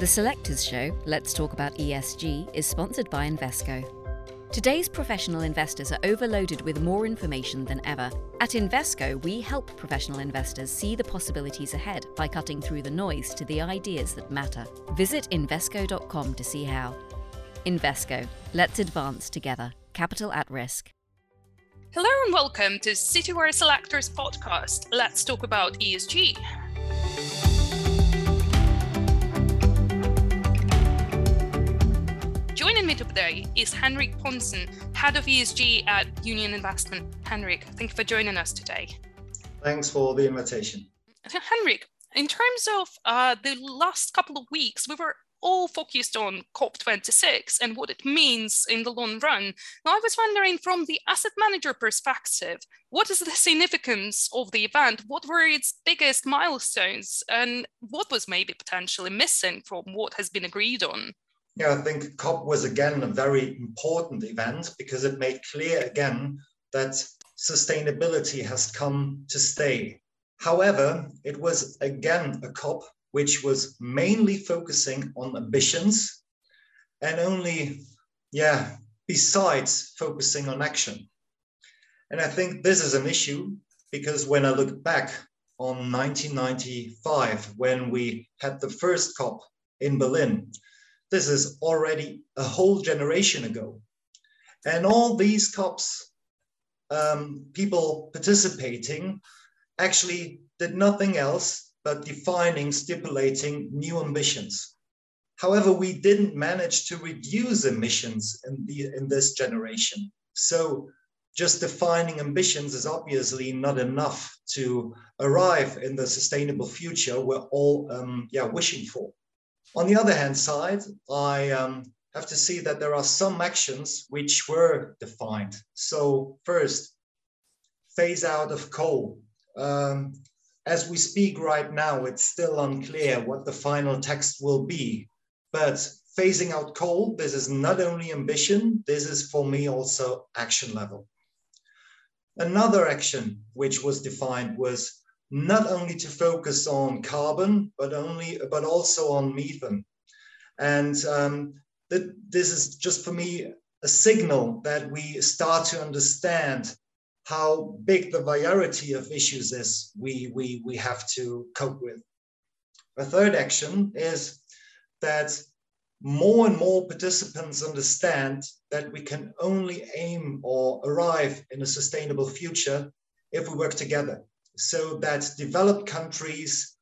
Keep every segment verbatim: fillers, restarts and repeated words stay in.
The Selectors show, Let's Talk About E S G, is sponsored by Invesco. Today's professional investors are overloaded with more information than ever. At Invesco, we help professional investors see the possibilities ahead by cutting through the noise to the ideas that matter. Visit Invesco dot com to see how. Invesco, let's advance together. Capital at risk. Hello and welcome to Citywire Selectors podcast. Let's talk about E S G. Joining me today is Henrik Pontzen, Head of E S G at Union Investment. Henrik, thank you for joining us today. Thanks for the invitation. So Henrik, in terms of uh, the last couple of weeks, we were all focused on COP twenty-six and what it means in the long run. Now, I was wondering, from the asset manager perspective, what is the significance of the event? What were its biggest milestones? And what was maybe potentially missing from what has been agreed on? Yeah, I think COP was again a very important event because it made clear again that sustainability has come to stay. However, it was again a COP which was mainly focusing on ambitions and only, yeah, besides focusing on action. And I think this is an issue because when I look back on nineteen ninety-five, when we had the first COP in Berlin, this is already a whole generation ago. And all these COPs, um, people participating actually did nothing else but defining, stipulating new ambitions. However, we didn't manage to reduce emissions in, the, in this generation. So just defining ambitions is obviously not enough to arrive in the sustainable future we're all um, yeah, wishing for. On the other hand side, I um, have to see that there are some actions which were defined. So first, phase out of coal. Um, As we speak right now, it's still unclear what the final text will be. But phasing out coal, this is not only ambition, this is for me also action level. Another action which was defined was not only to focus on carbon, but, only, but also on methane. And um, th- this is just for me a signal that we start to understand how big the variety of issues is we, we, we have to cope with. A third action is that more and more participants understand that we can only aim or arrive in a sustainable future if we work together, so that developed countries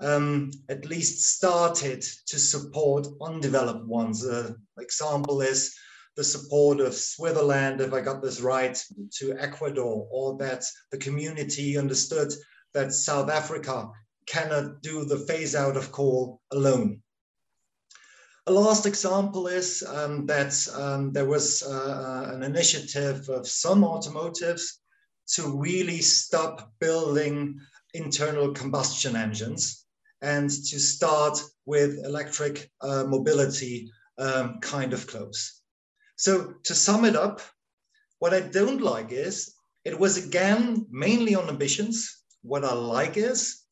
um, at least started to support undeveloped ones. An example is the support of Switzerland, if I got this right, to Ecuador, or that the community understood that South Africa cannot do the phase out of coal alone. A last example is um, that um, there was uh, an initiative of some automotives to really stop building internal combustion engines and to start with electric uh, mobility um, kind of close. So to sum it up, what I don't like is, it was again, mainly on ambitions. What I like is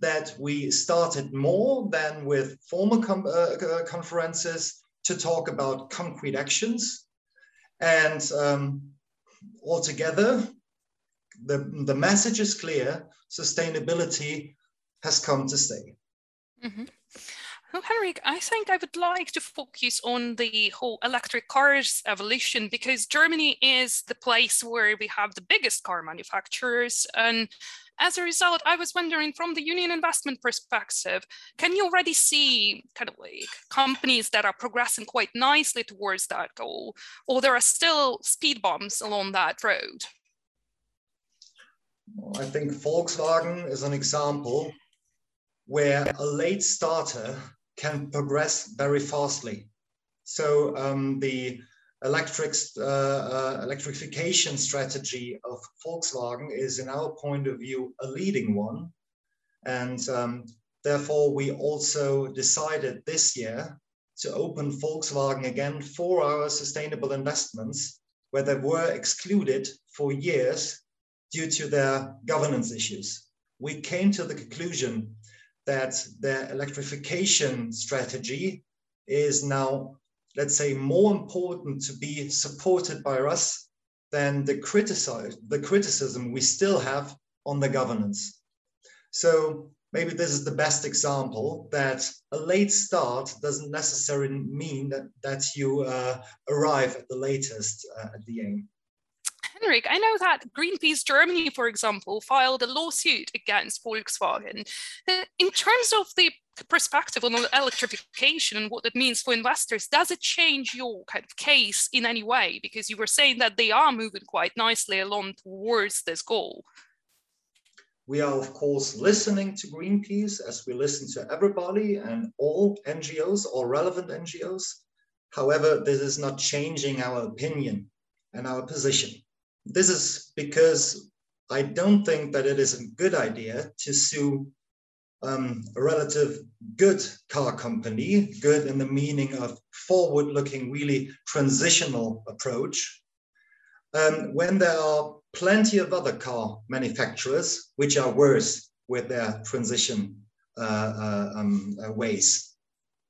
that we started more than with former com- uh, conferences to talk about concrete actions. And um, altogether, the, the message is clear, sustainability has come to stay. Mm-hmm. Well, Henrik, I think I would like to focus on the whole electric cars evolution, because Germany is the place where we have the biggest car manufacturers. And as a result, I was wondering, from the Union Investment perspective, can you already see kind of like companies that are progressing quite nicely towards that goal, or there are still speed bumps along that road? Well, I think Volkswagen is an example where a late starter can progress very fastly. So um, the electric, uh, uh, electrification strategy of Volkswagen is, in our point of view, a leading one. And um, therefore, we also decided this year to open Volkswagen again for our sustainable investments, where they were excluded for years due to their governance issues. We came to the conclusion that their electrification strategy is now, let's say, more important to be supported by us than the, criticize, the criticism we still have on the governance. So maybe this is the best example that a late start doesn't necessarily mean that, that you uh, arrive at the latest uh, at the aim. Henrik, I know that Greenpeace Germany, for example, filed a lawsuit against Volkswagen. In terms of the perspective on electrification and what that means for investors, does it change your kind of case in any way? Because you were saying that they are moving quite nicely along towards this goal. We are, of course, listening to Greenpeace as we listen to everybody and all N G Os, all relevant N G Os. However, this is not changing our opinion and our position. This is because I don't think that it is a good idea to sue um, a relative good car company, good in the meaning of forward-looking, really transitional approach, um, when there are plenty of other car manufacturers which are worse with their transition uh, uh, um, uh, ways.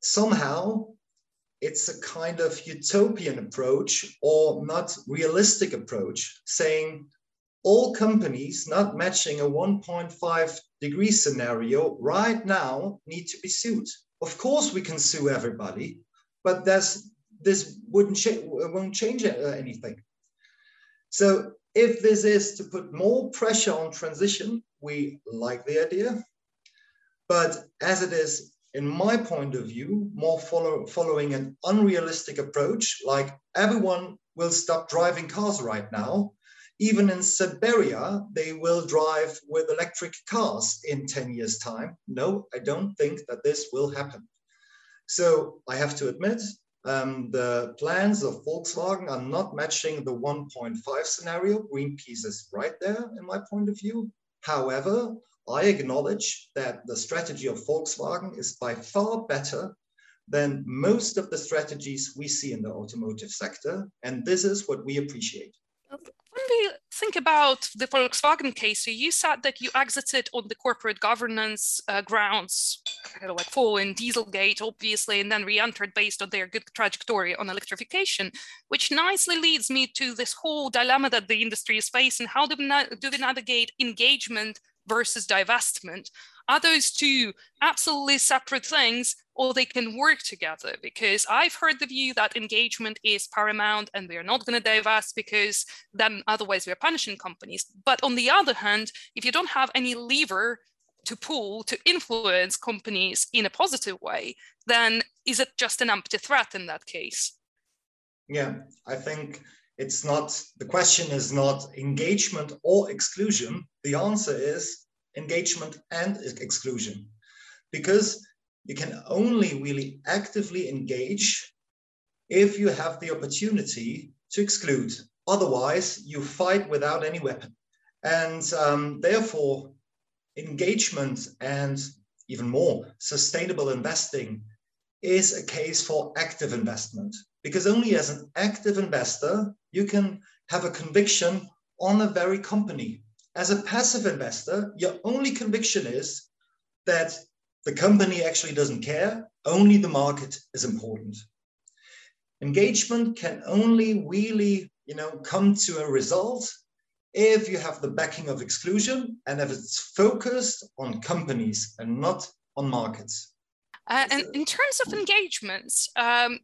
Somehow, it's a kind of utopian approach or not realistic approach, saying all companies not matching a one point five degree scenario right now need to be sued. Of course, we can sue everybody, but that's, this wouldn't cha- won't change anything. So if this is to put more pressure on transition, we like the idea, but as it is, in my point of view, more follow, following an unrealistic approach, like everyone will stop driving cars right now. Even in Siberia, they will drive with electric cars in ten years' time. No, I don't think that this will happen. So I have to admit, um, the plans of Volkswagen are not matching the one point five scenario. Greenpeace is right there in my point of view. However, I acknowledge that the strategy of Volkswagen is by far better than most of the strategies we see in the automotive sector, and this is what we appreciate. When we think about the Volkswagen case, so you said that you exited on the corporate governance uh, grounds, kind of like following Dieselgate, obviously, and then re-entered based on their good trajectory on electrification, which nicely leads me to this whole dilemma that the industry is facing. How do we, na- do we navigate engagement versus divestment? Are those two absolutely separate things, or they can work together? Because I've heard the view that engagement is paramount and we are not going to divest because then otherwise we are punishing companies. But on the other hand, if you don't have any lever to pull to influence companies in a positive way, then is it just an empty threat in that case? Yeah, I think it's not, the question is not engagement or exclusion. The answer is engagement and exclusion, because you can only really actively engage if you have the opportunity to exclude. Otherwise, you fight without any weapon. And um, therefore, engagement and even more sustainable investing is a case for active investment, because only as an active investor, you can have a conviction on a very company. As a passive investor, your only conviction is that the company actually doesn't care, only the market is important. Engagement can only really, you know, come to a result if you have the backing of exclusion and if it's focused on companies and not on markets. Uh, and in terms of engagements, um...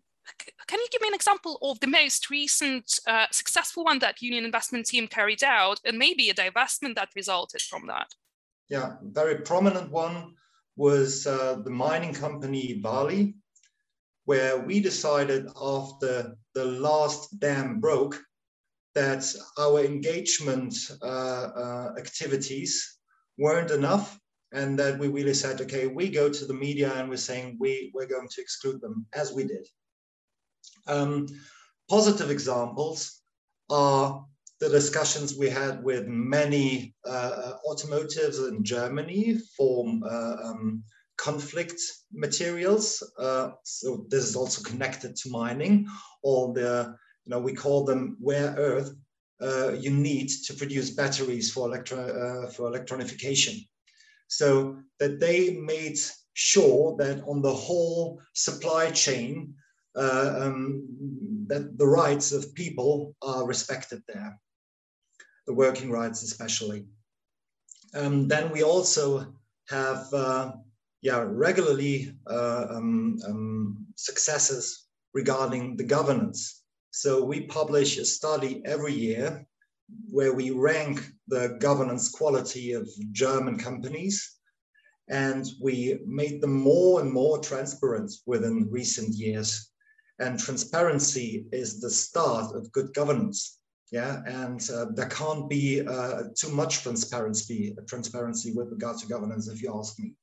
can you give me an example of the most recent uh, successful one that Union Investment team carried out, and maybe a divestment that resulted from that? Yeah, a very prominent one was uh, the mining company Bali, where we decided after the last dam broke that our engagement uh, uh, activities weren't enough, and that we really said, okay, we go to the media and we're saying we, we're going to exclude them, as we did. Um, positive examples are the discussions we had with many uh, automotives in Germany for uh, um, conflict materials. Uh, so this is also connected to mining, or the, you know, we call them rare earth uh, you need to produce batteries for, electro, uh, for electronification. so that they made sure that on the whole supply chain, uh, um, that the rights of people are respected there, the working rights especially. Um, then we also have uh, yeah, regularly uh, um, um, successes regarding the governance. So we publish a study every year where we rank the governance quality of German companies, and we made them more and more transparent within recent years. And transparency is the start of good governance. Yeah, and uh, there can't be uh, too much transparency, transparency with regard to governance, if you ask me.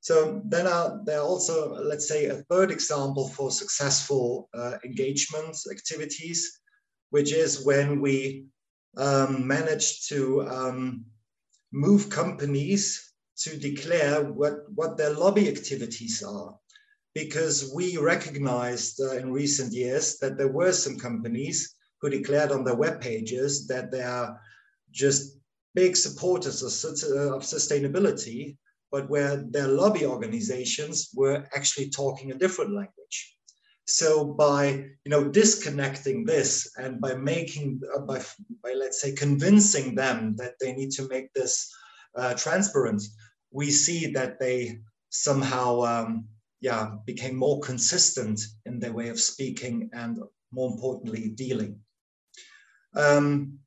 So then uh, there are also, let's say, a third example for successful uh, engagement activities, which is when we um, managed to um, move companies to declare what, what their lobby activities are. Because we recognized uh, in recent years that there were some companies who declared on their web pages that they are just big supporters of, of sustainability, but where their lobby organizations were actually talking a different language. So by you know disconnecting this and by making uh, by by let's say convincing them that they need to make this uh, transparent, we see that they somehow um, yeah became more consistent in their way of speaking and more importantly dealing. Um,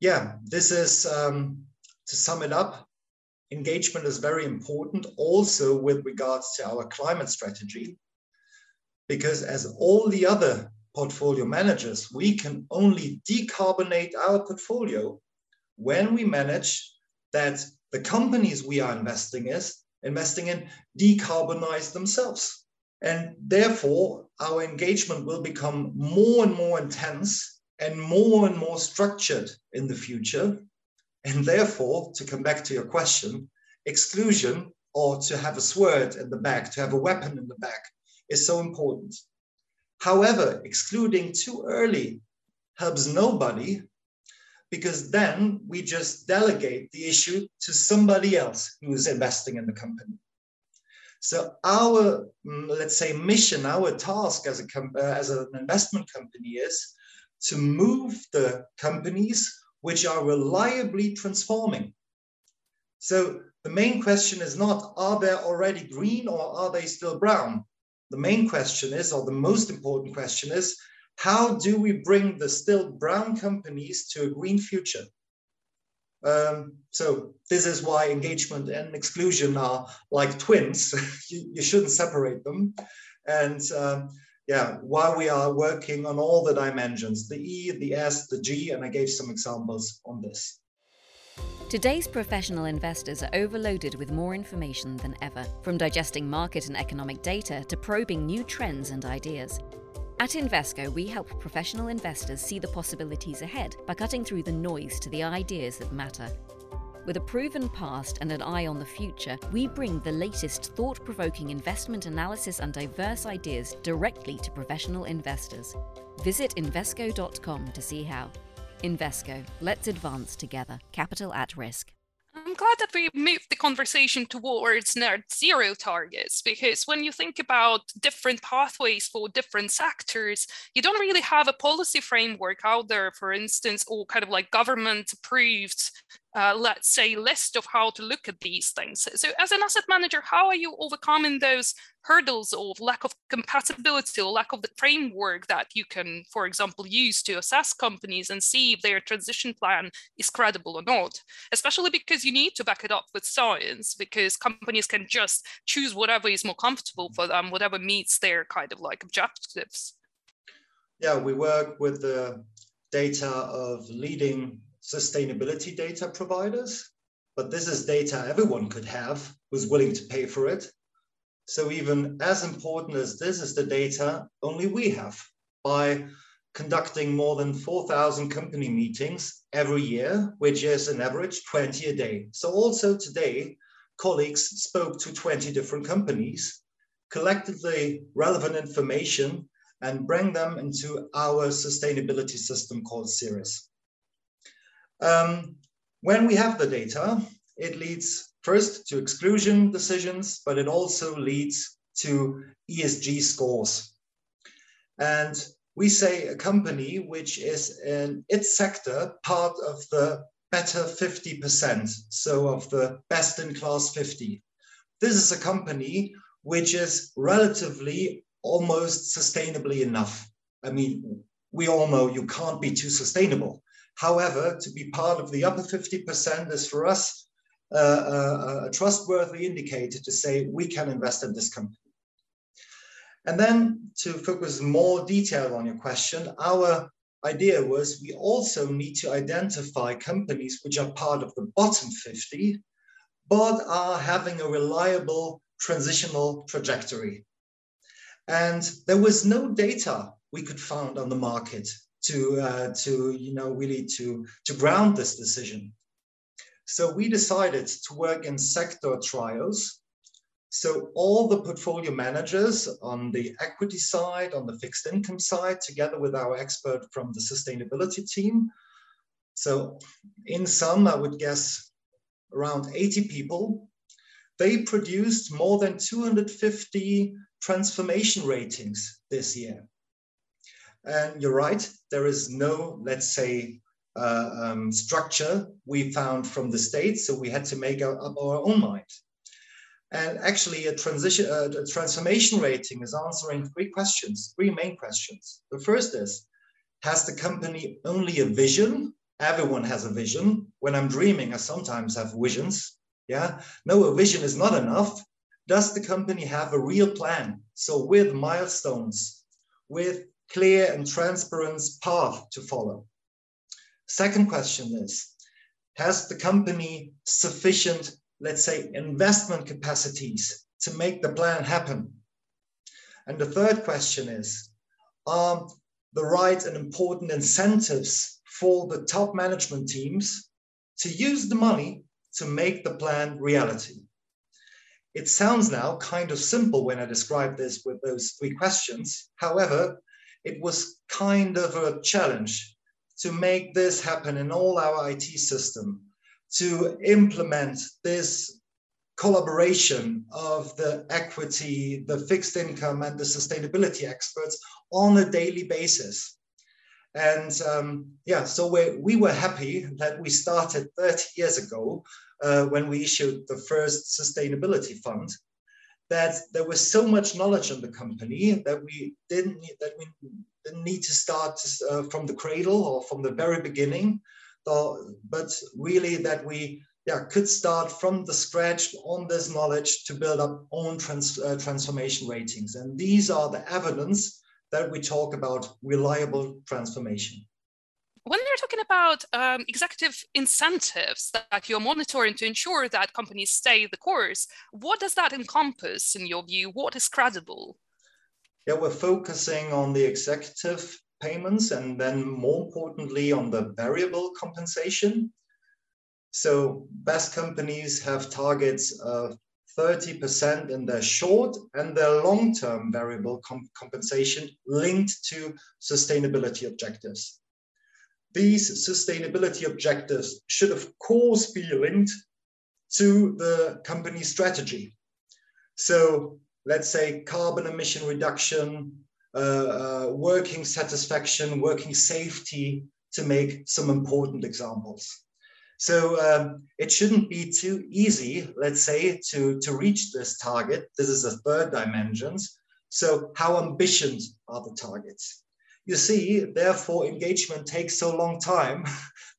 yeah, this is um, to sum it up. Engagement is very important also with regards to our climate strategy, because as all the other portfolio managers, we can only decarbonate our portfolio when we manage that the companies we are investing is, investing in decarbonize themselves. And therefore, our engagement will become more and more intense and more and more structured in the future. And therefore, to come back to your question, exclusion, or to have a sword in the back, to have a weapon in the back, is so important. However, excluding too early helps nobody, because then we just delegate the issue to somebody else who is investing in the company. So our, let's say, mission, our task as, a com uh, as an investment company is to move the companies which are reliably transforming. So the main question is not, are they already green or are they still brown? The main question is, or the most important question is, how do we bring the still brown companies to a green future? Um, so this is why engagement and exclusion are like twins. you, you shouldn't separate them. And uh, yeah, while we are working on all the dimensions, the E, the S, the G, and I gave some examples on this. Today's professional investors are overloaded with more information than ever, from digesting market and economic data to probing new trends and ideas. At Invesco, we help professional investors see the possibilities ahead by cutting through the noise to the ideas that matter. With a proven past and an eye on the future, we bring the latest thought-provoking investment analysis and diverse ideas directly to professional investors. Visit Invesco dot com to see how. Invesco, let's advance together. Capital at risk. I'm glad that we moved the conversation towards net zero targets, because when you think about different pathways for different sectors, you don't really have a policy framework out there, for instance, or kind of like government approved, uh, let's say, list of how to look at these things. So as an asset manager, how are you overcoming those hurdles of lack of compatibility or lack of the framework that you can, for example, use to assess companies and see if their transition plan is credible or not, especially because you need to back it up with science, because companies can just choose whatever is more comfortable for them, whatever meets their kind of like objectives? Yeah, we work with the data of leading sustainability data providers, but this is data everyone could have who's willing to pay for it. So even as important as this is the data, only we have, by conducting more than four thousand company meetings every year, which is an average twenty a day. So also today, colleagues spoke to twenty different companies, collected the relevant information and bring them into our sustainability system called CIRIS. Um, when we have the data, it leads first to exclusion decisions, but it also leads to E S G scores. And we say a company which is in its sector part of the better fifty percent, so of the best in class fifty. This is a company which is relatively almost sustainably enough. I mean, we all know you can't be too sustainable. However, to be part of the upper fifty percent is for us uh, a, a trustworthy indicator to say we can invest in this company. And then to focus more detail on your question, our idea was we also need to identify companies which are part of the bottom fifty, but are having a reliable transitional trajectory. And there was no data we could find on the market to, uh, to you know, really to, to ground this decision. So we decided to work in sector trials. So all the portfolio managers on the equity side, on the fixed income side, together with our expert from the sustainability team. So in sum, I would guess around eighty people, they produced more than two hundred fifty transformation ratings this year. And you're right, there is no, let's say, uh, um, structure we found from the state, so we had to make our, up our own mind. And actually, a, transition, uh, a transformation rating is answering three questions, three main questions. The first is, has the company only a vision? Everyone has a vision. When I'm dreaming, I sometimes have visions. Yeah, no, a vision is not enough. Does the company have a real plan? So with milestones, with clear and transparent path to follow. Second question is, has the company sufficient, let's say, investment capacities to make the plan happen? And the third question is, are the right and important incentives for the top management teams to use the money to make the plan reality? It sounds now kind of simple when I describe this with those three questions. However, it was kind of a challenge to make this happen in all our I T system, to implement this collaboration of the equity, the fixed income, and the sustainability experts on a daily basis. And um, yeah, so we, we were happy that we started thirty years ago uh, when we issued the first sustainability fund, that there was so much knowledge in the company that we didn't need, that we didn't need to start uh, from the cradle or from the very beginning, but really that we yeah, could start from the scratch on this knowledge to build up own trans, uh, transformation ratings. And these are the evidence that we talk about reliable transformation. When they're talking about um, executive incentives that you're monitoring to ensure that companies stay the course, what does that encompass in your view? What is credible? Yeah, we're focusing on the executive payments and then more importantly on the variable compensation. So best companies have targets of thirty percent in their short and their long-term variable comp compensation linked to sustainability objectives. These sustainability objectives should, of course, be linked to the company strategy. So let's say carbon emission reduction, uh, uh, working satisfaction, working safety, to make some important examples. So um, it shouldn't be too easy, let's say, to, to reach this target. This is the third dimension. So how ambitious are the targets? You see, therefore, engagement takes so long time.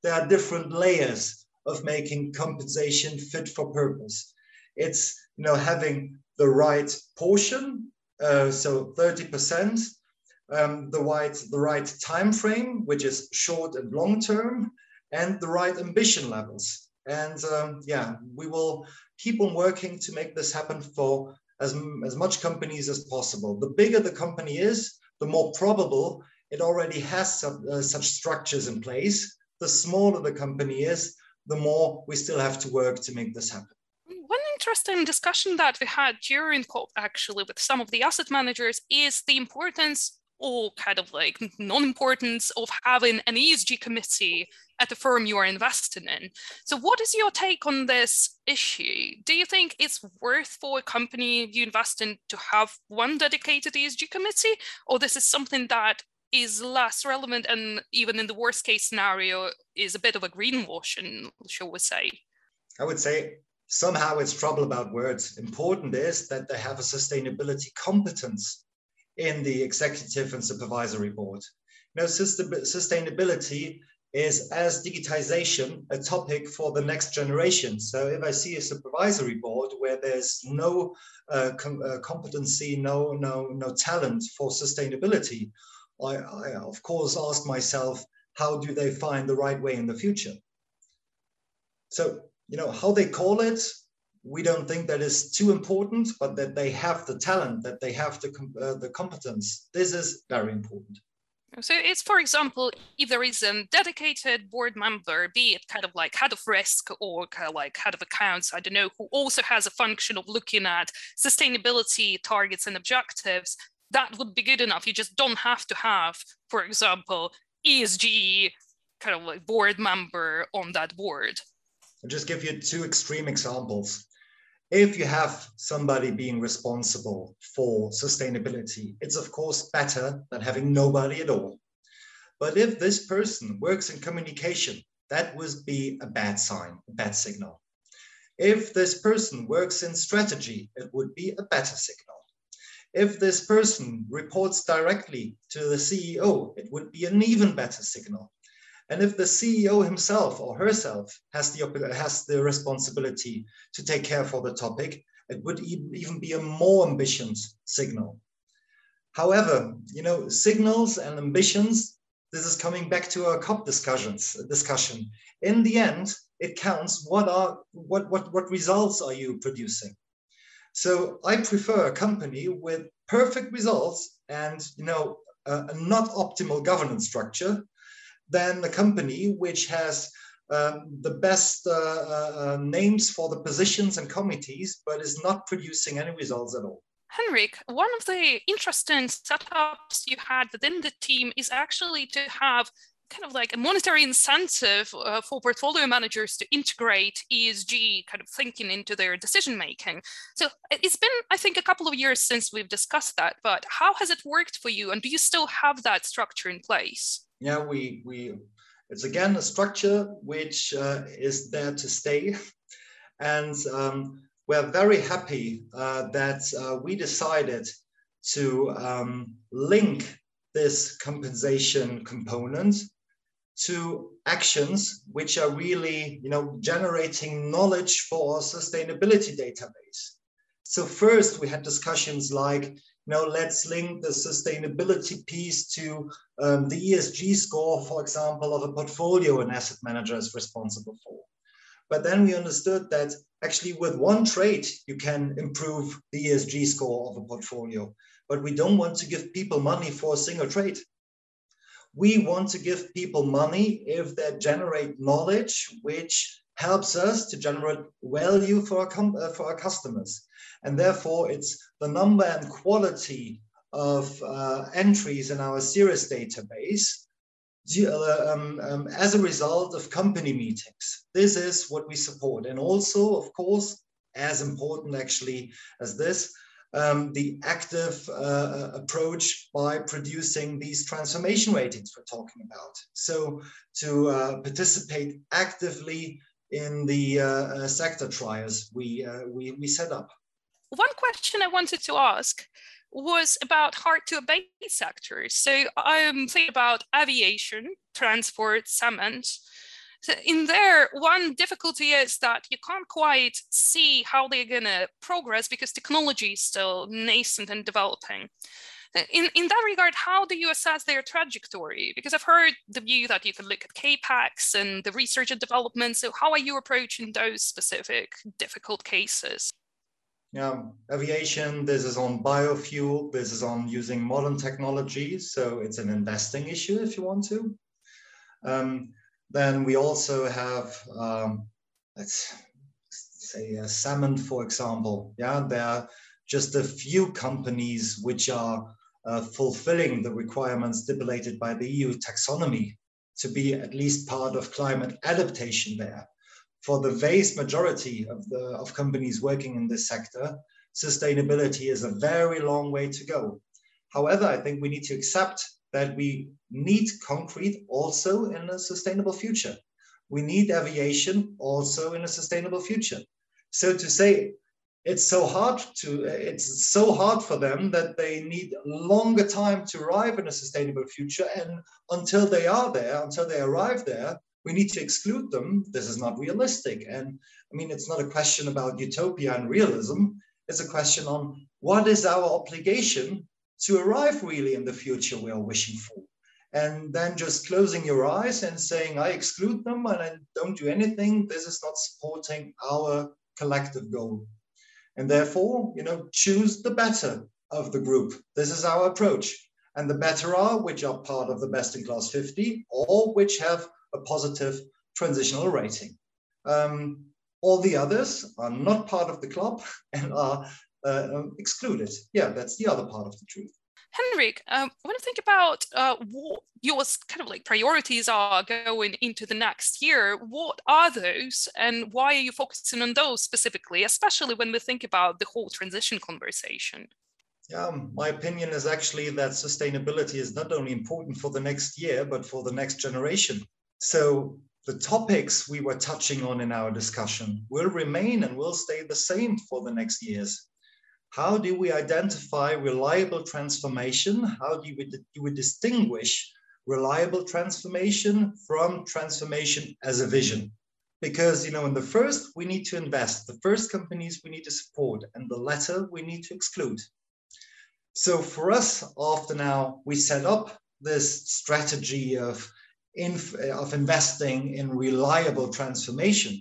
There are different layers of making compensation fit for purpose. It's, you know, having the right portion, uh, so thirty percent, um, the right the right time frame, which is short and long term, and the right ambition levels. And um, yeah, we will keep on working to make this happen for as as much companies as possible. The bigger the company is, the more probable it already has some, uh, such structures in place. The smaller the company is, the more we still have to work to make this happen. One interesting discussion that we had during COP actually with some of the asset managers is the importance all kind of like non-importance of having an E S G committee at the firm you are invested in. So what is your take on this issue? Do you think it's worth for a company you invest in to have one dedicated E S G committee, or this is something that is less relevant and even in the worst case scenario is a bit of a greenwashing, shall we say? I would say somehow it's trouble about words. Important is that they have a sustainability competence in the executive and supervisory board. Now, sustainability is, as digitization, a topic for the next generation. So if I see a supervisory board where there's no uh, com- uh, competency, no, no, no talent for sustainability, I, I of course ask myself, how do they find the right way in the future? So, you know, how they call it, we don't think that is too important, but that they have the talent, that they have the, uh, the competence. This is very important. So it's, for example, if there is a dedicated board member, be it kind of like head of risk or kind of like head of accounts, I don't know, who also has a function of looking at sustainability targets and objectives, that would be good enough. You just don't have to have, for example, E S G kind of like board member on that board. I'll just give you two extreme examples. If you have somebody being responsible for sustainability, it's of course better than having nobody at all. But if this person works in communication, that would be a bad sign, a bad signal. If this person works in strategy, it would be a better signal. If this person reports directly to the C E O, it would be an even better signal. And if the C E O himself or herself has the, has the responsibility to take care for the topic, it would even be a more ambitious signal. However, you know, signals and ambitions, this is coming back to our COP discussions, discussion. In the end, it counts what, are, what, what, what results are you producing. So I prefer a company with perfect results and, you know, a, a not optimal governance structure, than a company which has um, the best uh, uh, names for the positions and committees, but is not producing any results at all. Henrik, one of the interesting setups you had within the team is actually to have kind of like a monetary incentive uh, for portfolio managers to integrate E S G kind of thinking into their decision making. So it's been, I think, a couple of years since we've discussed that, but how has it worked for you? And do you still have that structure in place? Yeah, we, we, it's again a structure which uh, is there to stay. And um, we're very happy uh, that uh, we decided to um, link this compensation component to actions which are really, you know, generating knowledge for our sustainability database. So first we had discussions like, now let's link the sustainability piece to um, the E S G score, for example, of a portfolio an asset manager is responsible for. But then we understood that actually with one trade, you can improve the E S G score of a portfolio, but we don't want to give people money for a single trade. We want to give people money if they generate knowledge, which helps us to generate value for our, com- uh, for our customers. And therefore, it's the number and quality of uh, entries in our CIRIS database um, um, as a result of company meetings. This is what we support. And also, of course, as important actually as this, um, the active uh, approach by producing these transformation ratings we're talking about. So to uh, participate actively in the uh, sector trials we, uh, we, we set up. One question I wanted to ask was about hard-to-abate sectors. So I'm thinking about aviation, transport, cement. So in there, one difficulty is that you can't quite see how they're going to progress because technology is still nascent and developing. In, in that regard, how do you assess their trajectory? Because I've heard the view that you can look at CAPEX and the research and development. So how are you approaching those specific difficult cases? Yeah, aviation, this is on biofuel, this is on using modern technology, so it's an investing issue if you want to. Um, then we also have, um, let's say, uh, salmon, for example. Yeah, there are just a few companies which are uh, fulfilling the requirements stipulated by the E U taxonomy to be at least part of climate adaptation there. For the vast majority of, the, of companies working in this sector, sustainability is a very long way to go. However, I think we need to accept that we need concrete also in a sustainable future. We need aviation also in a sustainable future. So to say it's so hard to, it's so hard for them that they need longer time to arrive in a sustainable future. And until they are there, until they arrive there, we need to exclude them. This is not realistic. And I mean, it's not a question about utopia and realism. It's a question on what is our obligation to arrive really in the future we are wishing for. And then just closing your eyes and saying, I exclude them and I don't do anything. This is not supporting our collective goal. And therefore, you know, choose the better of the group. This is our approach. And the better are, which are part of the best in class fifty, or which have a positive transitional rating. Um, all the others are not part of the club and are uh, excluded. Yeah, that's the other part of the truth. Henrik, um, I want to think about uh, what your kind of like priorities are going into the next year. What are those and why are you focusing on those specifically, especially when we think about the whole transition conversation? Yeah, my opinion is actually that sustainability is not only important for the next year, but for the next generation. So the topics we were touching on in our discussion will remain and will stay the same for the next years. How do we identify reliable transformation? How do we, do we distinguish reliable transformation from transformation as a vision? Because, you know, in the first, we need to invest. The first companies we need to support, and the latter we need to exclude. So for us, after now, we set up this strategy of, inf of investing in reliable transformation.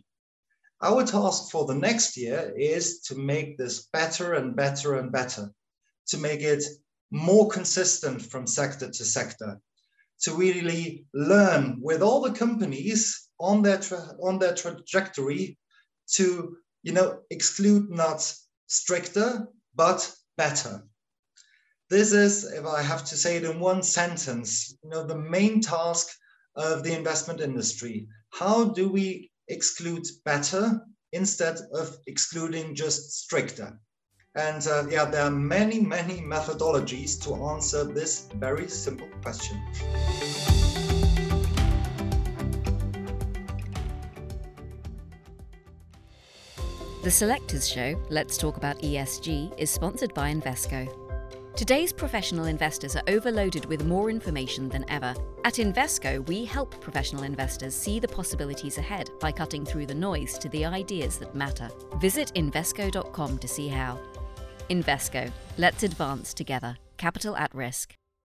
Our task for the next year is to make this better and better and better, to make it more consistent from sector to sector, to really learn with all the companies on their, tra on their trajectory to, you know, exclude not stricter, but better. This is, if I have to say it in one sentence, you know, the main task of the investment industry. How do we exclude better instead of excluding just stricter? And uh, yeah, there are many, many methodologies to answer this very simple question. The Selectors Show, Let's Talk About E S G, is sponsored by Invesco. Today's professional investors are overloaded with more information than ever. At Invesco, we help professional investors see the possibilities ahead by cutting through the noise to the ideas that matter. Visit Invesco dot com to see how. Invesco, let's advance together. Capital at risk.